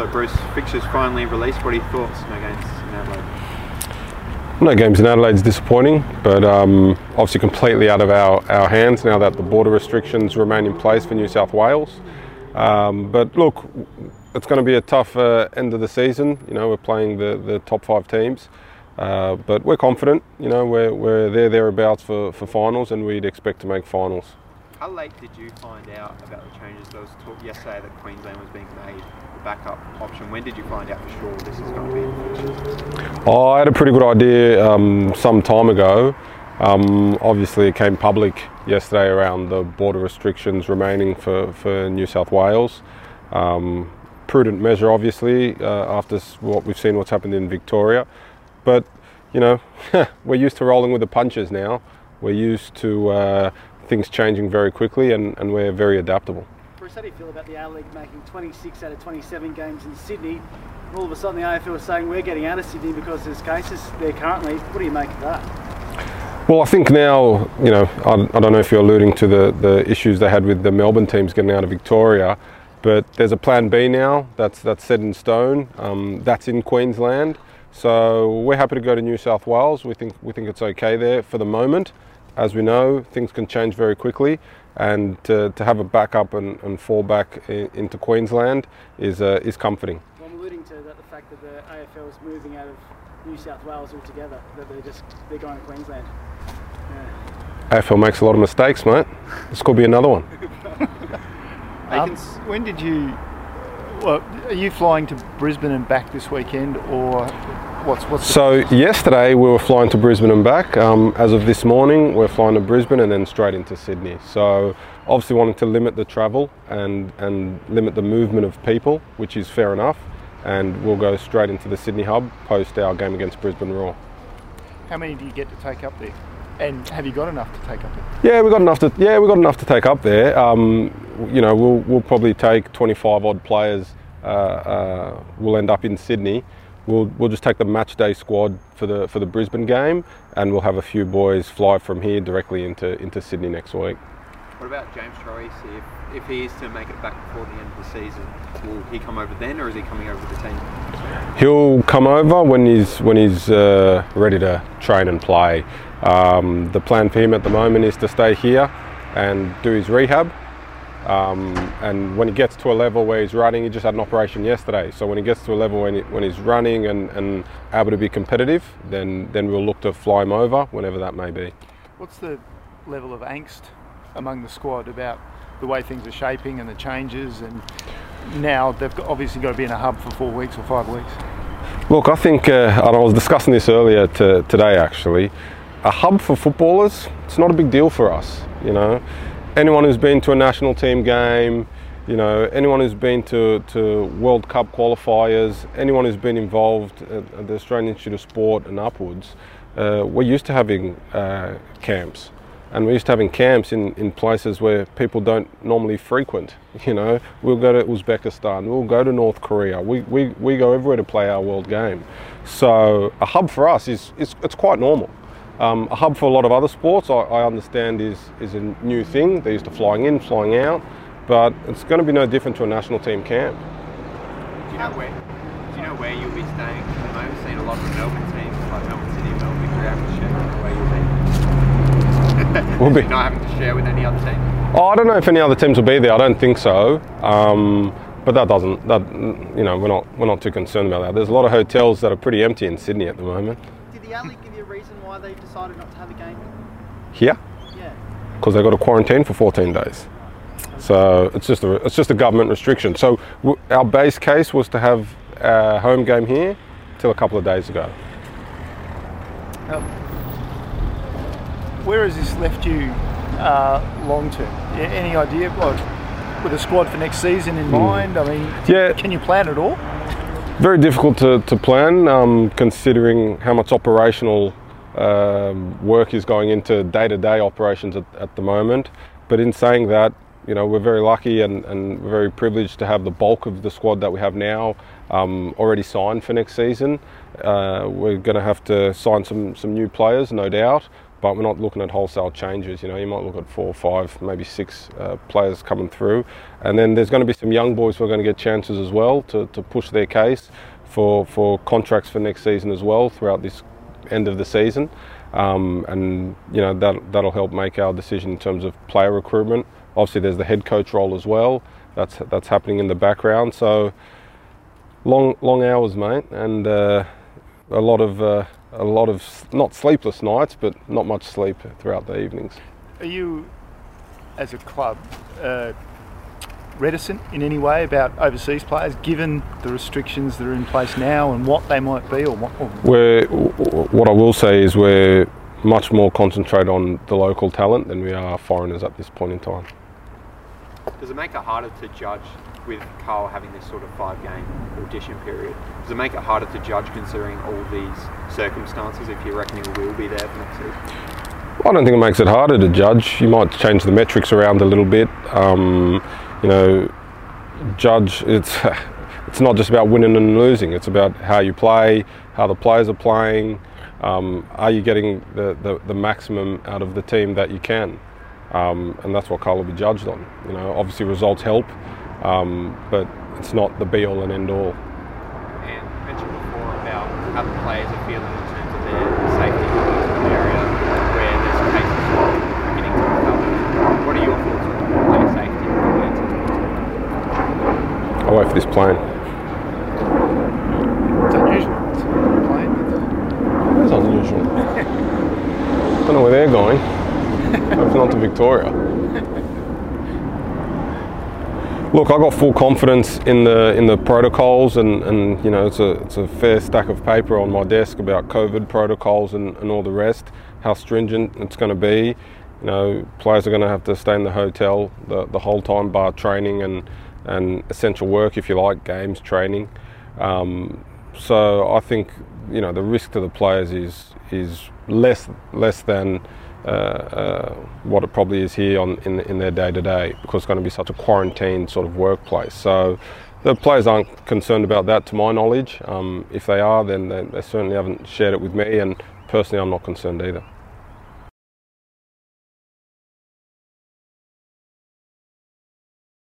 So Bruce, fixtures finally released. What are your thoughts? No games in Adelaide. No games in Adelaide is disappointing, but obviously completely out of our hands now that the border restrictions remain in place for New South Wales. But look, it's going to be a tough end of the season. You know, we're playing the top five teams, but we're confident. You know, we're thereabouts for finals, and we'd expect to make finals. How late did you find out about the changes? There was talk yesterday that Queensland was being made the backup option. When did you find out for sure this is going to be in the future? Oh, I had a pretty good idea some time ago. Obviously it came public yesterday around the border restrictions remaining for New South Wales. Prudent measure, obviously, after what we've seen, what's happened in Victoria. But, you know, we're used to rolling with the punches now. We're used to things changing very quickly, and we're very adaptable. Bruce, how do you feel about the A-League making 26 out of 27 games in Sydney? And all of a sudden the AFL is saying we're getting out of Sydney because there's cases there currently. What do you make of that? Well, I think now, you know, I don't know if you're alluding to the issues they had with the Melbourne teams getting out of Victoria, but there's a plan B now that's set in stone. That's in Queensland, so we're happy to go to New South Wales. We think it's okay there for the moment. As we know, things can change very quickly, and to have a backup and fall back into Queensland is comforting. Well, I'm alluding to that, the fact that the AFL is moving out of New South Wales altogether, that they're going to Queensland. Yeah. AFL makes a lot of mistakes, mate. This could be another one. When did you? Well, are you flying to Brisbane and back this weekend, or what's? So yesterday we were flying to Brisbane and back. As of this morning, we're flying to Brisbane and then straight into Sydney. So obviously wanting to limit the travel and limit the movement of people, which is fair enough. And we'll go straight into the Sydney hub post our game against Brisbane Roar. How many do you get to take up there? And have you got enough to take up there? Yeah, we got enough to take up there. You know, we'll probably take 25 odd players. We'll end up in Sydney. We'll just take the match day squad for the Brisbane game, and we'll have a few boys fly from here directly into Sydney next week. What about James Troisi? If he is to make it back before the end of the season, will he come over then, or is he coming over with the team? He'll come over when he's ready to train and play. The plan for him at the moment is to stay here and do his rehab. And when he gets to a level where he's running, he just had an operation yesterday. So when he gets to a level when he's running and able to be competitive, then we'll look to fly him over whenever that may be. What's the level of angst among the squad about the way things are shaping and the changes, and now they've obviously got to be in a hub for 4 weeks or 5 weeks? Look, I think, and I was discussing this earlier today actually, a hub for footballers, it's not a big deal for us. You know, anyone who's been to a national team game, you know, anyone who's been to World Cup qualifiers, anyone who's been involved at the Australian Institute of Sport and upwards, we're used to having camps. And we're used to having camps in places where people don't normally frequent. You know, we'll go to Uzbekistan, we'll go to North Korea, we go everywhere to play our world game. So a hub for us it's quite normal. A hub for a lot of other sports, I understand, is a new thing. They're used to flying in, flying out, but it's going to be no different to a national team camp. Do you know where you'll be staying? I've seen a lot of Melbourne teams, like Melbourne City, Melbourne Victoria, where you'll be. We'll be. Not having to share with any other team? Oh, I don't know if any other teams will be there. I don't think so. But we're not too concerned about that. There's a lot of hotels that are pretty empty in Sydney at the moment. Did the A-League give you a reason why they've decided not to have a game here? Yeah. Because they've got to quarantine for 14 days. So it's just a government restriction. So our base case was to have a home game here till a couple of days ago. Where has this left you long term? Any idea, like, with a squad for next season in mind? I mean, Can you plan at all? Very difficult to plan, considering how much operational work is going into day-to-day operations at the moment. But in saying that, you know, we're very lucky and we're very privileged to have the bulk of the squad that we have now already signed for next season. We're going to have to sign some new players, no doubt. but we're not looking at wholesale changes. You know, you might look at 4 or 5, maybe 6 players coming through, and then there's going to be some young boys who are going to get chances as well to push their case for contracts for next season as well throughout this end of the season, and you know that'll help make our decision in terms of player recruitment. Obviously, there's the head coach role as well. That's happening in the background. So long hours, mate, and a lot of not sleepless nights, but not much sleep throughout the evenings. Are you, as a club, reticent in any way about overseas players, given the restrictions that are in place now and what they might be, or what? What I will say is we're much more concentrated on the local talent than we are foreigners at this point in time. Does it make it harder to judge with Kyle having this sort of 5-game audition period? Does it make it harder to judge considering all these circumstances if you reckon he will be there for next season? I don't think it makes it harder to judge. You might change the metrics around a little bit. You know, judge, it's not just about winning and losing. It's about how you play, how the players are playing. Are you getting the maximum out of the team that you can? And that's what Kyle will be judged on. You know, obviously results help, but it's not the be all and end all. And you mentioned before about how the players are feeling in terms of their safety in the area where there's cases beginning to recover. What are your thoughts on player safety? I'll wait for this plane. It's unusual. It's a plane. It is unusual. I don't know where they're going. It's not to Victoria. Look, I got full confidence in the protocols, and you know it's a fair stack of paper on my desk about COVID protocols and all the rest. How stringent it's going to be. You know, players are going to have to stay in the hotel the whole time, bar training and essential work, if you like, games, training. So I think you know the risk to the players is less than. What it probably is here in their day-to-day, because it's going to be such a quarantine sort of workplace. So the players aren't concerned about that, to my knowledge. If they are, then they certainly haven't shared it with me, and personally I'm not concerned either.